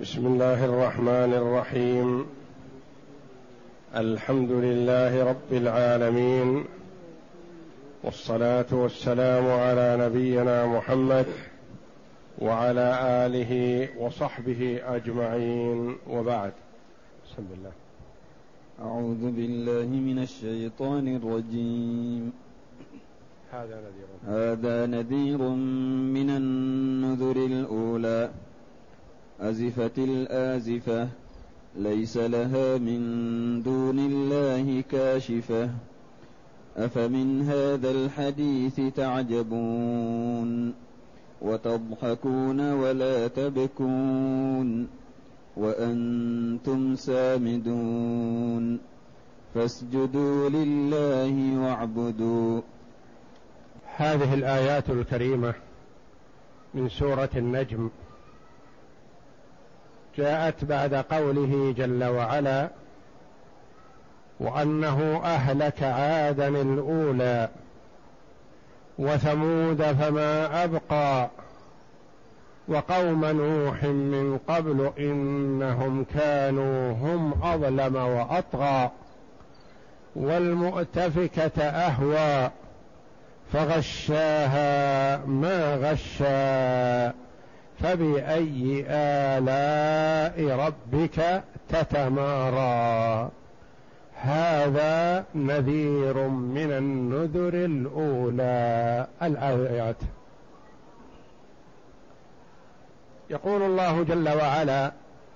بسم الله الرحمن الرحيم. الحمد لله رب العالمين، والصلاة والسلام على نبينا محمد وعلى آله وصحبه أجمعين، وبعد. بسم الله. أعوذ بالله من الشيطان الرجيم. هذا نذير من النذر الأولى، أزفت الآزفة، ليس لها من دون الله كاشفة، أفمن هذا الحديث تعجبون وتضحكون ولا تبكون وأنتم سامدون، فاسجدوا لله واعبدوا. هذه الآيات الكريمة من سورة النجم جاءت بعد قوله جل وعلا: وأنه أهلك عادا الأولى وثمود فما أبقى وقوم نوح من قبل إنهم كانوا هم أظلم وأطغى والمؤتفكة أهوى فغشاها ما غشا فبأي آلاء ربك تتمارى. هذا نذير من النذر الأولى. الآيات يقول الله جل وعلا: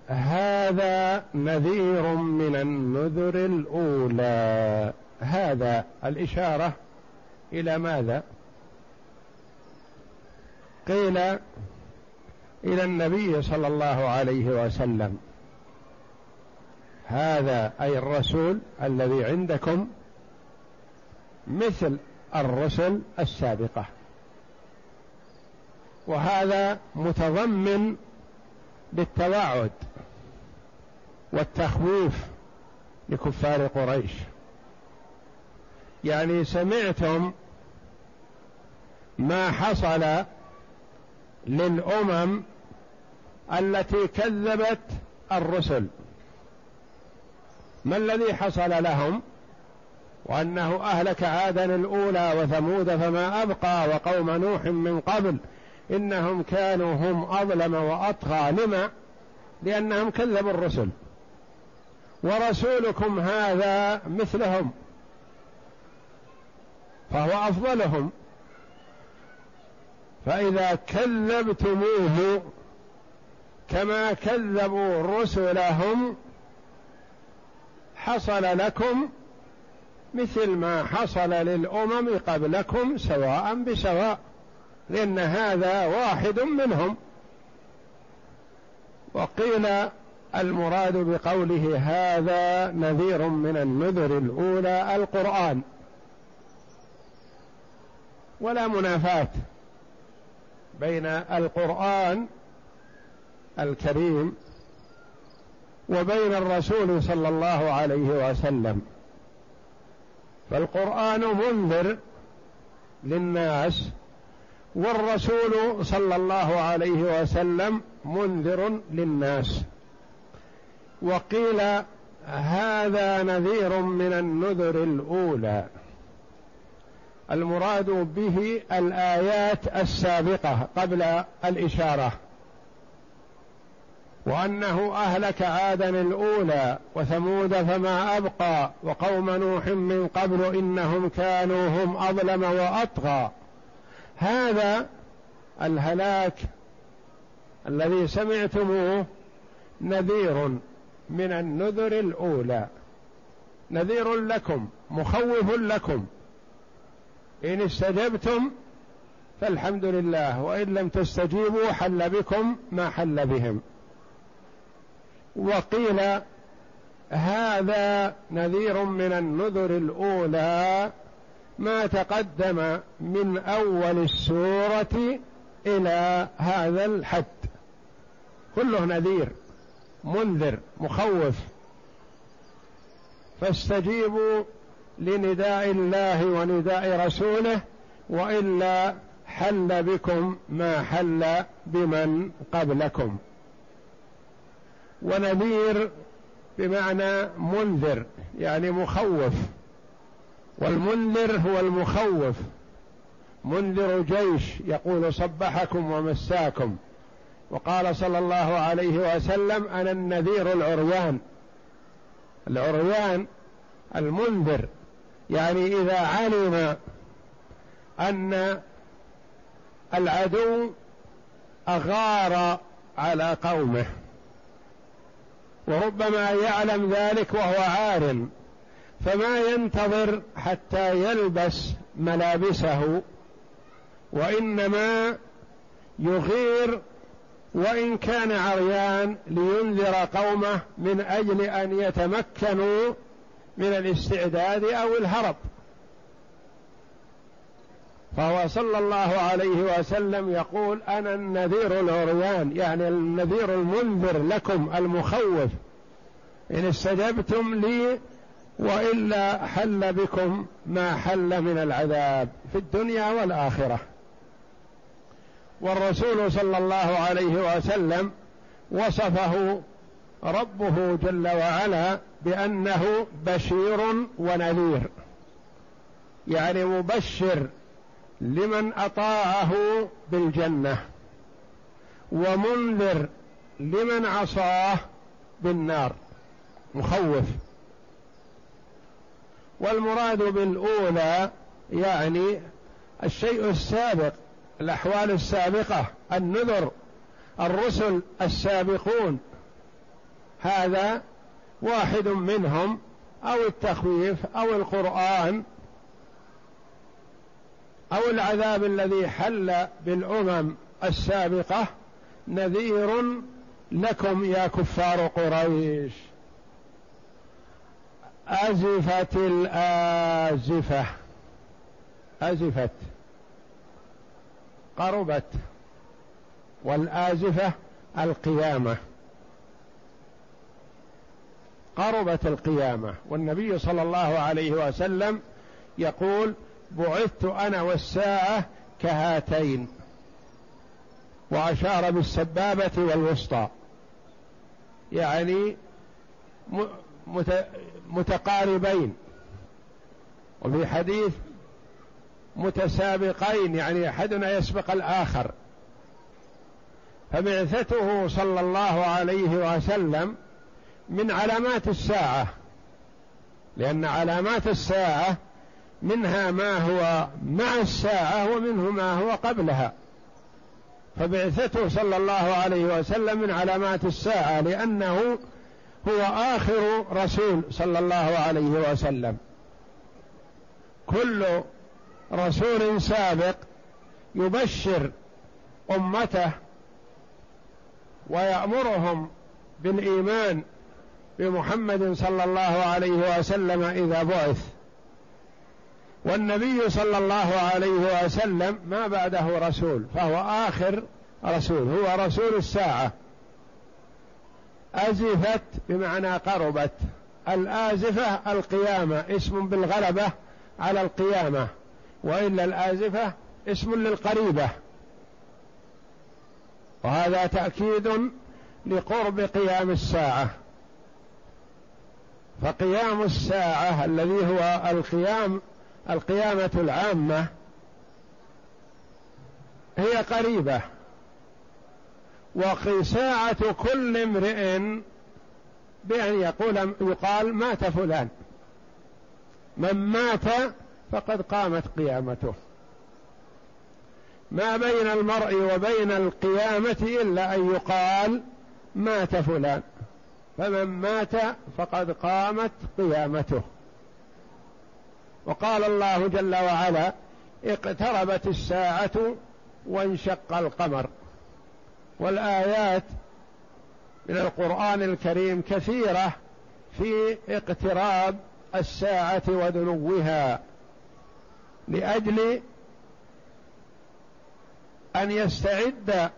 هذا نذير من النذر الأولى. هذا الإشارة إلى ماذا؟ قيل إلى النبي صلى الله عليه وسلم: هذا أي الرسول الذي عندكم مثل الرسل السابقة، وهذا متضمن بالتوعد والتخويف لكفار قريش. يعني سمعتم ما حصل للأمم التي كذبت الرسل، ما الذي حصل لهم؟ وأنه أهلك عادا الأولى وثمود فما أبقى وقوم نوح من قبل إنهم كانوا هم أظلم وأطغى. لما؟ لأنهم كذبوا الرسل، ورسولكم هذا مثلهم فهو أفضلهم، فإذا كذبتموه كما كذبوا رسلهم حصل لكم مثل ما حصل للأمم قبلكم سواء بسواء، لأن هذا واحد منهم. وقيل المراد بقوله هذا نذير من النذر الأولى القرآن، ولا منافاة بين القرآن الكريم وبين الرسول صلى الله عليه وسلم، فالقرآن منذر للناس والرسول صلى الله عليه وسلم منذر للناس. وقيل هذا نذير من النذر الأولى، المراد به الآيات السابقة قبل الإشارة، وأنه أهلك عادا الأولى وثمود فما أبقى وقوم نوح من قبل إنهم كانوا هم أظلم وأطغى. هذا الهلاك الذي سمعتموه نذير من النذر الأولى، نذير لكم، مخوف لكم، إن استجبتم فالحمد لله، وإن لم تستجيبوا حل بكم ما حل بهم. وقيل هذا نذير من النذر الأولى ما تقدم من أول السورة إلى هذا الحد، كله نذير، منذر، مخوف. فاستجيبوا لنداء الله ونداء رسوله، وإلا حل بكم ما حل بمن قبلكم. ونذير بمعنى منذر يعني مخوف، والمنذر هو المخوف، منذر جيش يقول صبحكم ومساكم. وقال صلى الله عليه وسلم أنا النذير العريان. العريان المنذر، يعني إذا علم أن العدو أغار على قومه، وربما يعلم ذلك وهو عار، فما ينتظر حتى يلبس ملابسه، وإنما يغير وإن كان عريان لينذر قومه من أجل أن يتمكنوا من الاستعداد أو الهرب. فهو صلى الله عليه وسلم يقول أنا النذير العريان، يعني النذير المنذر لكم المخوف، إن استجبتم لي وإلا حل بكم ما حل من العذاب في الدنيا والآخرة. والرسول صلى الله عليه وسلم وصفه ربه جل وعلا بأنه بشير ونذير، يعني مبشر لمن أطاعه بالجنة، ومنذر لمن عصاه بالنار، مخوف. والمراد بالأولى يعني الشيء السابق، الأحوال السابقة، النذر، الرسل السابقون، هذا واحد منهم، أو التخويف أو القرآن أو العذاب الذي حل بالأمم السابقة. نذير لكم يا كفار قريش. أزفت الآزفة، أزفت قربت، والآزفة القيامة، قربت القيامة. والنبي صلى الله عليه وسلم يقول بعثت أنا والساعة كهاتين، وأشار بالسبابة والوسطى، يعني متقاربين، وفي حديث متسابقين، يعني أحدنا يسبق الآخر. فبعثته صلى الله عليه وسلم من علامات الساعة، لأن علامات الساعة منها ما هو مع الساعة ومنه ما هو قبلها، فبعثته صلى الله عليه وسلم من علامات الساعة، لأنه هو آخر رسول صلى الله عليه وسلم. كل رسول سابق يبشر أمته ويأمرهم بالإيمان بمحمد صلى الله عليه وسلم إذا بعث، والنبي صلى الله عليه وسلم ما بعده رسول، فهو آخر رسول، هو رسول الساعة. أزفت بمعنى قربت، الآزفة القيامة، اسم بالغلبة على القيامة، وإلا الآزفة اسم للقريبة، وهذا تأكيد لقرب قيام الساعة. فقيام الساعة الذي هو القيامة العامة هي قريبة، وقساعة كل امرئ بأن يقال مات فلان، من مات فقد قامت قيامته. ما بين المرء وبين القيامة إلا أن يقال مات فلان، فمن مات فقد قامت قيامته. وقال الله جل وعلا اقتربت الساعة وانشق القمر. والآيات من القرآن الكريم كثيرة في اقتراب الساعة ودنوها، لأجل أن يستعد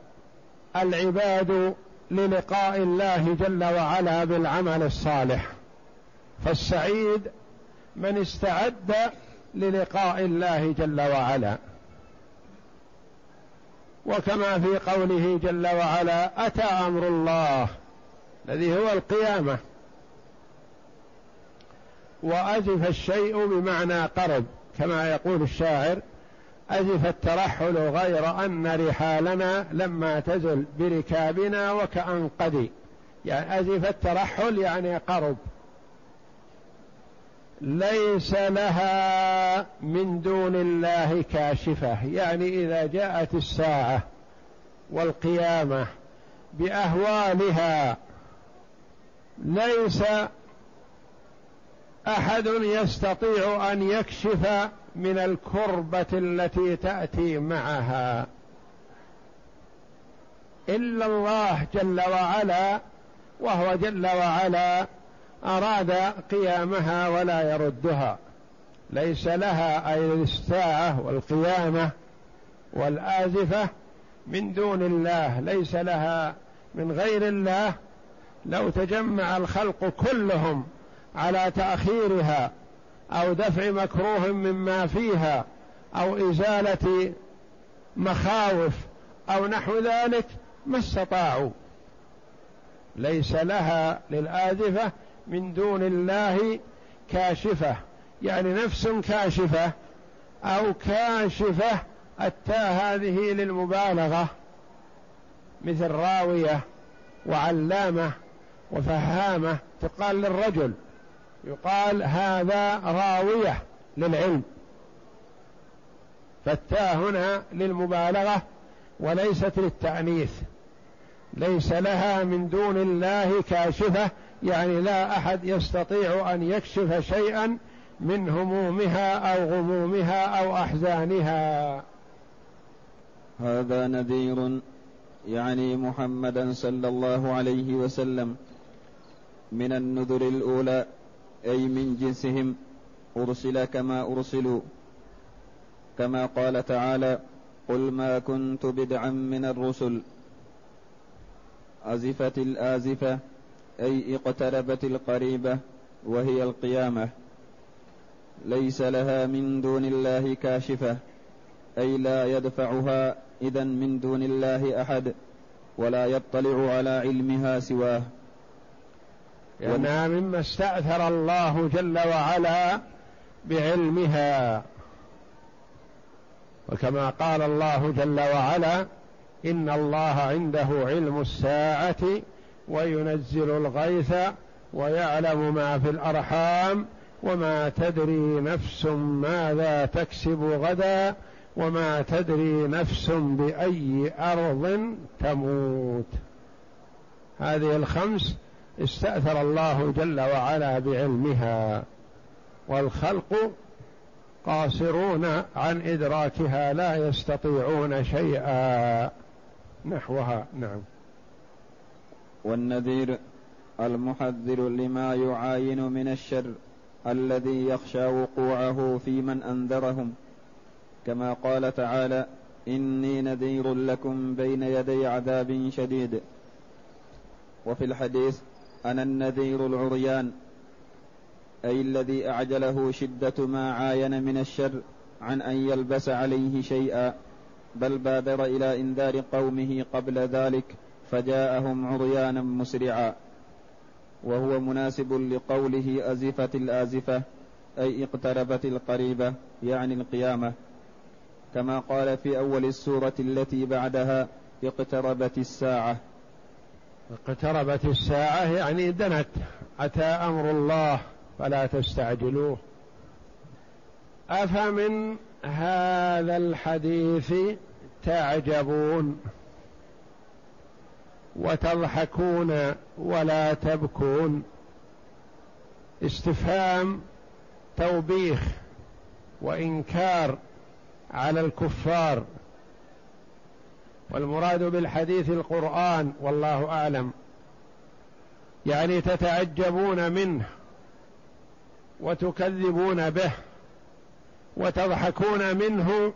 العباد للقاء الله جل وعلا بالعمل الصالح. فالسعيد من استعد للقاء الله جل وعلا، وكما في قوله جل وعلا أتى أمر الله الذي هو القيامة. وأزف الشيء بمعنى قرب، كما يقول الشاعر: أزف الترحل غير أن رحالنا لما تزل بركابنا وكأنقدي. يعني أزف الترحل يعني قرب. ليس لها من دون الله كاشفة، يعني إذا جاءت الساعة والقيامة بأهوالها ليس أحد يستطيع أن يكشف من الكربة التي تأتي معها إلا الله جل وعلا، وهو جل وعلا أراد قيامها ولا يردها. ليس لها، أي الساعة والقيامة والآزفة، من دون الله، ليس لها من غير الله. لو تجمع الخلق كلهم على تأخيرها أو دفع مكروه مما فيها أو إزالة مخاوف أو نحو ذلك ما استطاعوا. ليس لها للآزفة من دون الله كاشفة، يعني نفس كاشفة أو كاشفة، التاء هذه للمبالغة، مثل راوية وعلامة وفهامة، تقال للرجل يقال هذا راوية للعلم، فالتاء هنا للمبالغة وليست للتأنيث. ليس لها من دون الله كاشفة، يعني لا أحد يستطيع أن يكشف شيئا من همومها أو غمومها أو أحزانها. هذا نذير، يعني محمدا صلى الله عليه وسلم، من النذر الأولى، أي من جنسهم، أرسل كما أرسلوا، كما قال تعالى: قل ما كنت بدعا من الرسل. أزفت الآزفة، أي اقتربت القريبة، وهي القيامة. ليس لها من دون الله كاشفة، أي لا يدفعها إذن من دون الله أحد، ولا يطلع على علمها سواه، لأنها مما استأثر الله جل وعلا بعلمها. وكما قال الله جل وعلا: إن الله عنده علم الساعة وينزل الغيث ويعلم ما في الأرحام وما تدري نفس ماذا تكسب غدا وما تدري نفس بأي أرض تموت. هذه الخمس استأثر الله جل وعلا بعلمها، والخلق قاصرون عن إدراكها، لا يستطيعون شيئا نحوها. نعم. والنذير المحذر لما يعاين من الشر الذي يخشى وقوعه في من أنذرهم، كما قال تعالى: إني نذير لكم بين يدي عذاب شديد. وفي الحديث: أنا النذير العريان، أي الذي أعجله شدة ما عاين من الشر عن أن يلبس عليه شيئا، بل بادر إلى إنذار قومه قبل ذلك فجاءهم عريانا مسرعا، وهو مناسب لقوله أزفت الآزفة، أي اقتربت القريبة، يعني القيامة، كما قال في أول السورة التي بعدها: اقتربت الساعة. اقتربت الساعة يعني دنت، أتى أمر الله فلا تستعجلوه. أفمن هذا الحديث تعجبون وتضحكون ولا تبكون، استفهام توبيخ وإنكار على الكفار، والمراد بالحديث القرآن والله أعلم. يعني تتعجبون منه وتكذبون به وتضحكون منه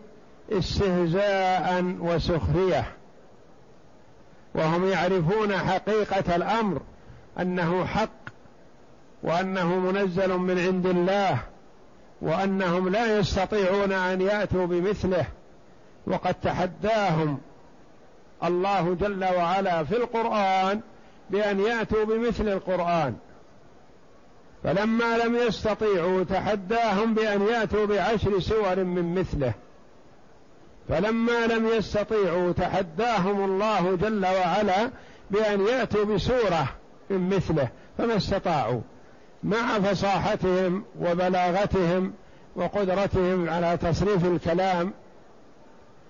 استهزاء وسخرية، وهم يعرفون حقيقة الأمر أنه حق وأنه منزل من عند الله وأنهم لا يستطيعون أن يأتوا بمثله، وقد تحداهم الله جل وعلا في القرآن بأن يأتوا بمثل القرآن، فلما لم يستطيعوا تحداهم بأن يأتوا بعشر سور من مثله، فلما لم يستطيعوا تحداهم الله جل وعلا بأن يأتوا بسورة من مثله، فما استطاعوا مع فصاحتهم وبلاغتهم وقدرتهم على تصريف الكلام،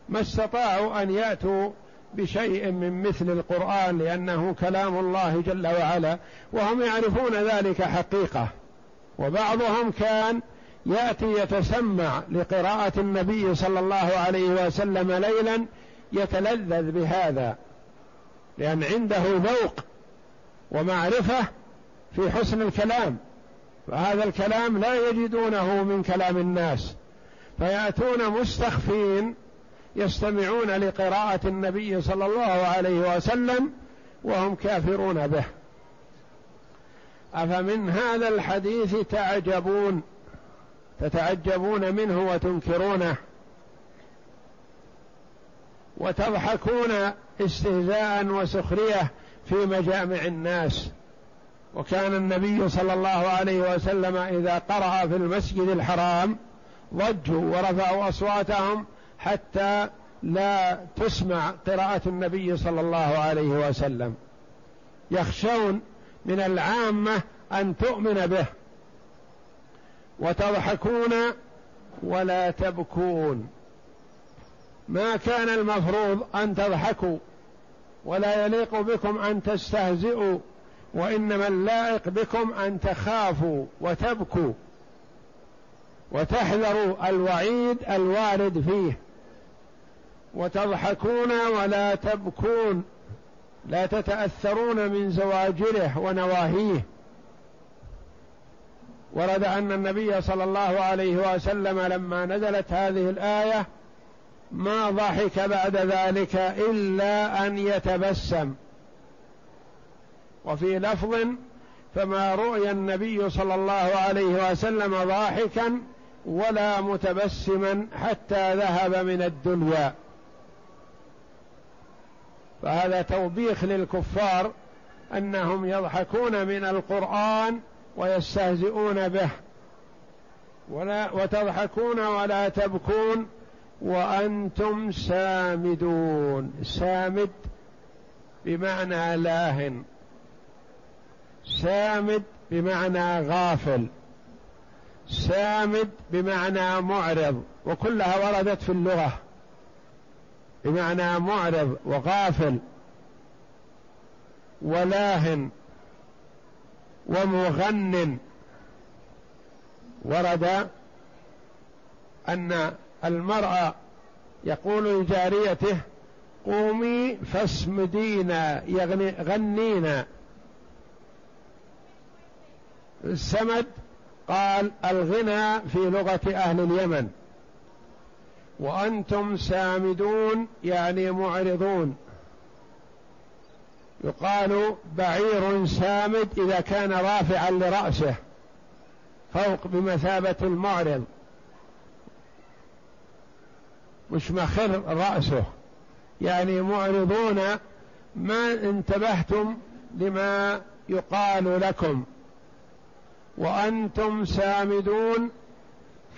ما استطاعوا أن يأتوا بشيء من مثل القرآن لأنه كلام الله جل وعلا، وهم يعرفون ذلك حقيقة. وبعضهم كان يأتي يتسمع لقراءة النبي صلى الله عليه وسلم ليلا يتلذذ بهذا، لأن عنده ذوق ومعرفة في حسن الكلام، فهذا الكلام لا يجدونه من كلام الناس، فيأتون مستخفين يستمعون لقراءة النبي صلى الله عليه وسلم وهم كافرون به. أفمن هذا الحديث تتعجبون منه وتنكرونه وتضحكون استهزاء وسخرية في مجامع الناس. وكان النبي صلى الله عليه وسلم إذا قرأ في المسجد الحرام ضجوا ورفعوا أصواتهم حتى لا تسمع قراءة النبي صلى الله عليه وسلم، يخشون من العامة أن تؤمن به. وتضحكون ولا تبكون، ما كان المفروض أن تضحكوا، ولا يليق بكم أن تستهزئوا، وإنما اللائق بكم أن تخافوا وتبكوا وتحذروا الوعيد الوارد فيه. وتضحكون ولا تبكون، لا تتأثرون من زواجره ونواهيه. ورد أن النبي صلى الله عليه وسلم لما نزلت هذه الآية ما ضحك بعد ذلك إلا أن يتبسم. وفي لفظ فما رؤي النبي صلى الله عليه وسلم ضاحكا ولا متبسما حتى ذهب من الدنيا. فهذا توبيخ للكفار أنهم يضحكون من القرآن ويستهزئون به. وتضحكون ولا تبكون وأنتم سامدون، سامد بمعنى لاهن، سامد بمعنى غافل، سامد بمعنى معرض، وكلها وردت في اللغة بمعنى معرض وغافل ولاهن ومغنن. ورد أن المرأة يقول لجاريته قومي فاسمدينا غنينا. السمد قال الغنى في لغة أهل اليمن. وأنتم سامدون يعني معرضون، يقال بعير سامد إذا كان رافعا لرأسه فوق بمثابة المعرض، مش مخر رأسه، يعني معرضون. ما انتبهتم لما يقال لكم. وأنتم سامدون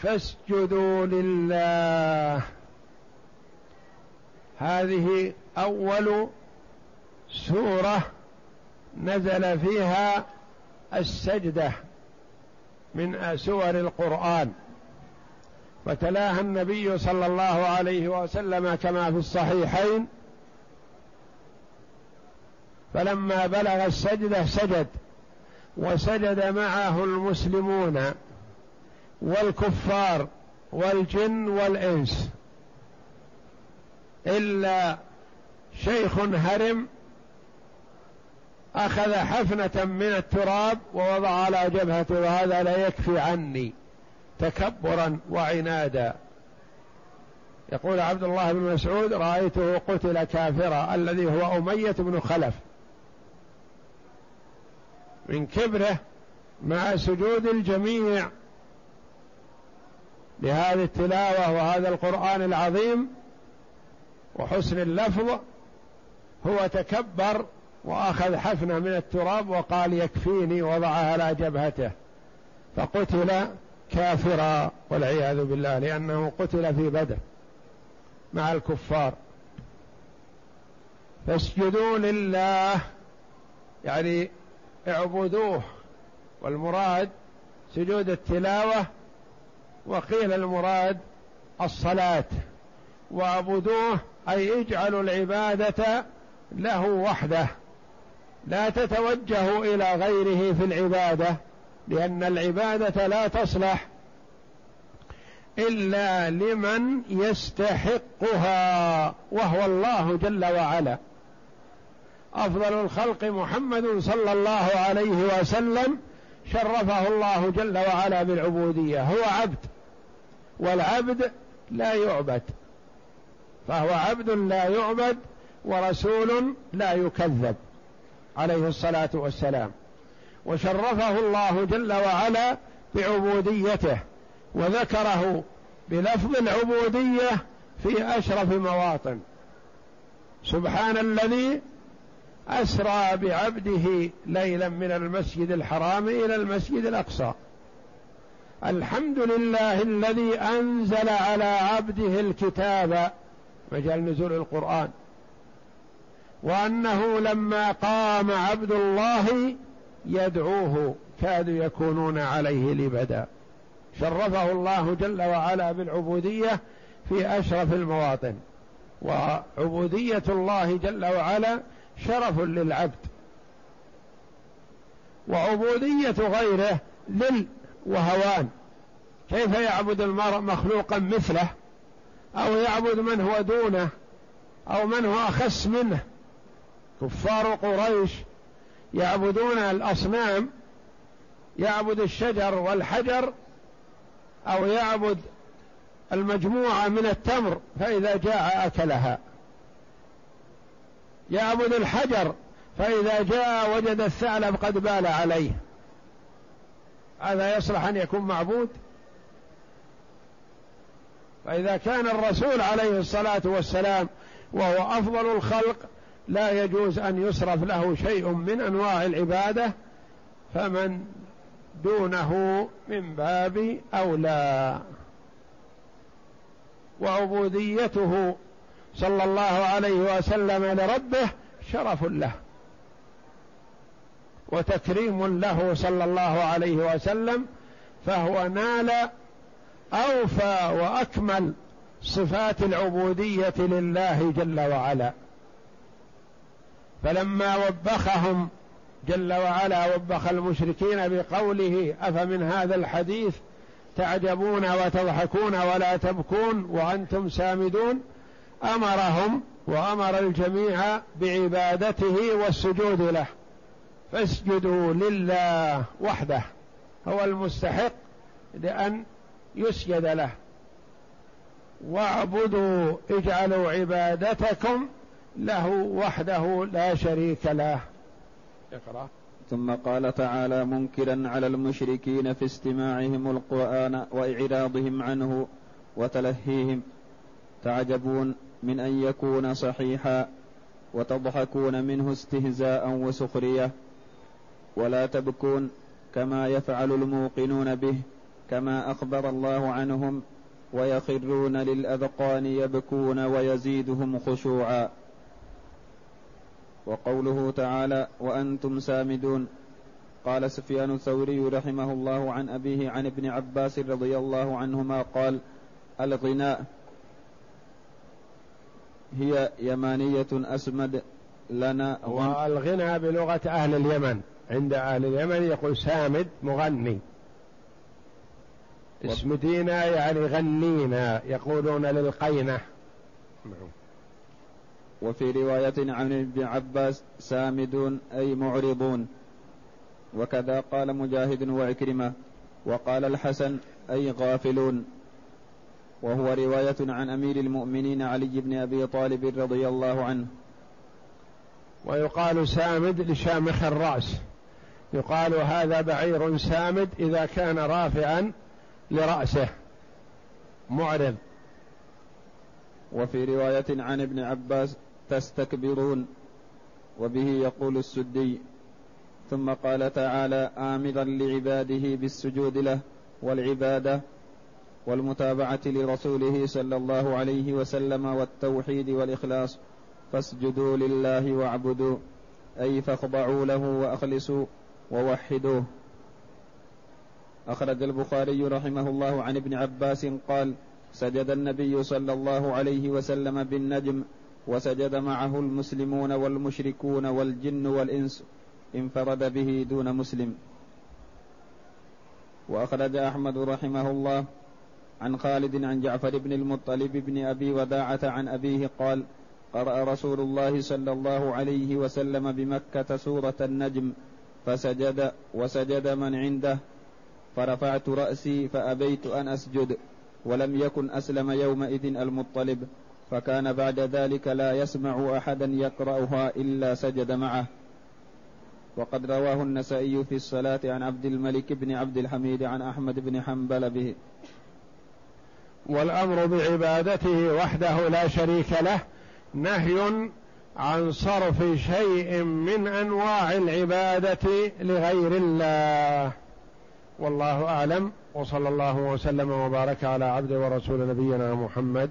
فاسجدوا لله. هذه أول سورة نزل فيها السجدة من سور القرآن، فتلاها النبي صلى الله عليه وسلم كما في الصحيحين، فلما بلغ السجدة سجد، وسجد معه المسلمون والكفار والجن والإنس، إلا شيخ هرم أخذ حفنة من التراب ووضع على جبهته، وهذا لا يكفي عني، تكبرا وعنادا. يقول عبد الله بن مسعود رأيته قتل كافرا، الذي هو أمية بن خلف، من كبره مع سجود الجميع لهذه التلاوة وهذا القرآن العظيم وحسن اللفظ، هو تكبر وأخذ حفنة من التراب وقال يكفيني، وضعها على جبهته، فقتل كافرا والعياذ بالله، لأنه قتل في بدر مع الكفار. فاسجدوا لله يعني اعبدوه، والمراد سجود التلاوة، وقيل المراد الصلاة. واعبدوه أي اجعلوا العبادة له وحده، لا تتوجهوا إلى غيره في العبادة، لأن العبادة لا تصلح إلا لمن يستحقها وهو الله جل وعلا. أفضل الخلق محمد صلى الله عليه وسلم، شرفه الله جل وعلا بالعبودية، هو عبد، والعبد لا يعبد، فهو عبد لا يعبد، ورسول لا يكذب عليه الصلاة والسلام. وشرفه الله جل وعلا بعبوديته، وذكره بلفظ العبودية في أشرف مواطن: سبحان الذي أسرى بعبده ليلا من المسجد الحرام إلى المسجد الأقصى، الحمد لله الذي أنزل على عبده الكتاب، مجال نزول القرآن، وأنه لما قام عبد الله يدعوه كادوا يكونون عليه لبدا. شرفه الله جل وعلا بالعبودية في أشرف المواطن، وعبودية الله جل وعلا شرف للعبد، وعبودية غيره ذل وهوان. كيف يعبد المرء مخلوقا مثله، أو يعبد من هو دونه، أو من هو أخس منه؟ كفار قريش يعبدون الأصنام، يعبد الشجر والحجر، أو يعبد المجموعة من التمر فإذا جاء أكلها، يعبد الحجر فإذا جاء وجد الثعلب قد بال عليه. هذا يصلح أن يكون معبود؟ فإذا كان الرسول عليه الصلاة والسلام وهو أفضل الخلق لا يجوز أن يصرف له شيء من أنواع العبادة، فمن دونه من باب أولى. وعبوديته صلى الله عليه وسلم لربه شرف له وتكريم له صلى الله عليه وسلم، فهو نال أوفى وأكمل صفات العبودية لله جل وعلا. فلما وبخهم جل وعلا، وبخ المشركين بقوله: أفمن هذا الحديث تعجبون وتضحكون ولا تبكون وأنتم سامدون، أمرهم وأمر الجميع بعبادته والسجود له. فاسجدوا لله وحده، هو المستحق لأن يسجد له. واعبدوا، اجعلوا عبادتكم له وحده لا شريك له. اقرأ. ثم قال تعالى منكرا على المشركين في استماعهم القرآن وإعراضهم عنه وتلهيهم: تعجبون من أن يكون صحيحا وتضحكون منه استهزاء وسخرية، ولا تبكون كما يفعل الموقنون به كما أخبر الله عنهم، ويخرون للأذقان يبكون ويزيدهم خشوعا. وقوله تعالى: وأنتم سامدون. قال سفيان الثوري رحمه الله عن أبيه عن ابن عباس رضي الله عنهما قال: الغناء هي يمانية أسمد لنا. والغنى بلغة أهل اليمن، عند أهل اليمن يقول سامد مغني، اسمدينا يعني غنينا، يقولون للقينة. وفي رواية عن ابن عباس: سامدون أي معرضون. وكذا قال مجاهد وعكرمة، وقال الحسن أي غافلون. وهو رواية عن أمير المؤمنين علي بن أبي طالب رضي الله عنه. ويقال سامد لشامخ الرأس، يقال هذا بعير سامد إذا كان رافعا لرأسه معرض. وفي رواية عن ابن عباس: تستكبرون. وبه يقول السدي. ثم قال تعالى آمرا لعباده بالسجود له والعبادة والمتابعة لرسوله صلى الله عليه وسلم والتوحيد والإخلاص: فاسجدوا لله واعبدوا، أي فاخضعوا له وأخلصوا ووحدوه. أخرج البخاري رحمه الله عن ابن عباس قال: سجد النبي صلى الله عليه وسلم بالنجم، وسجد معه المسلمون والمشركون والجن والإنس، انفرد به دون مسلم. وأخرج أحمد رحمه الله عن خالد عن جعفر بن المطلب بن أبي وداعة عن أبيه قال: قرأ رسول الله صلى الله عليه وسلم بمكة سورة النجم فسجد، وسجد من عنده، فرفعت رأسي فأبيت أن أسجد، ولم يكن أسلم يومئذ المطلب، فكان بعد ذلك لا يسمع أحدا يقرأها إلا سجد معه. وقد رواه النسائي في الصلاة عن عبد الملك بن عبد الحميد عن أحمد بن حنبل به. والأمر بعبادته وحده لا شريك له نهي عن صرف شيء من أنواع العبادة لغير الله. والله أعلم، وصلى الله وسلم وبارك على عبد ورسول نبينا محمد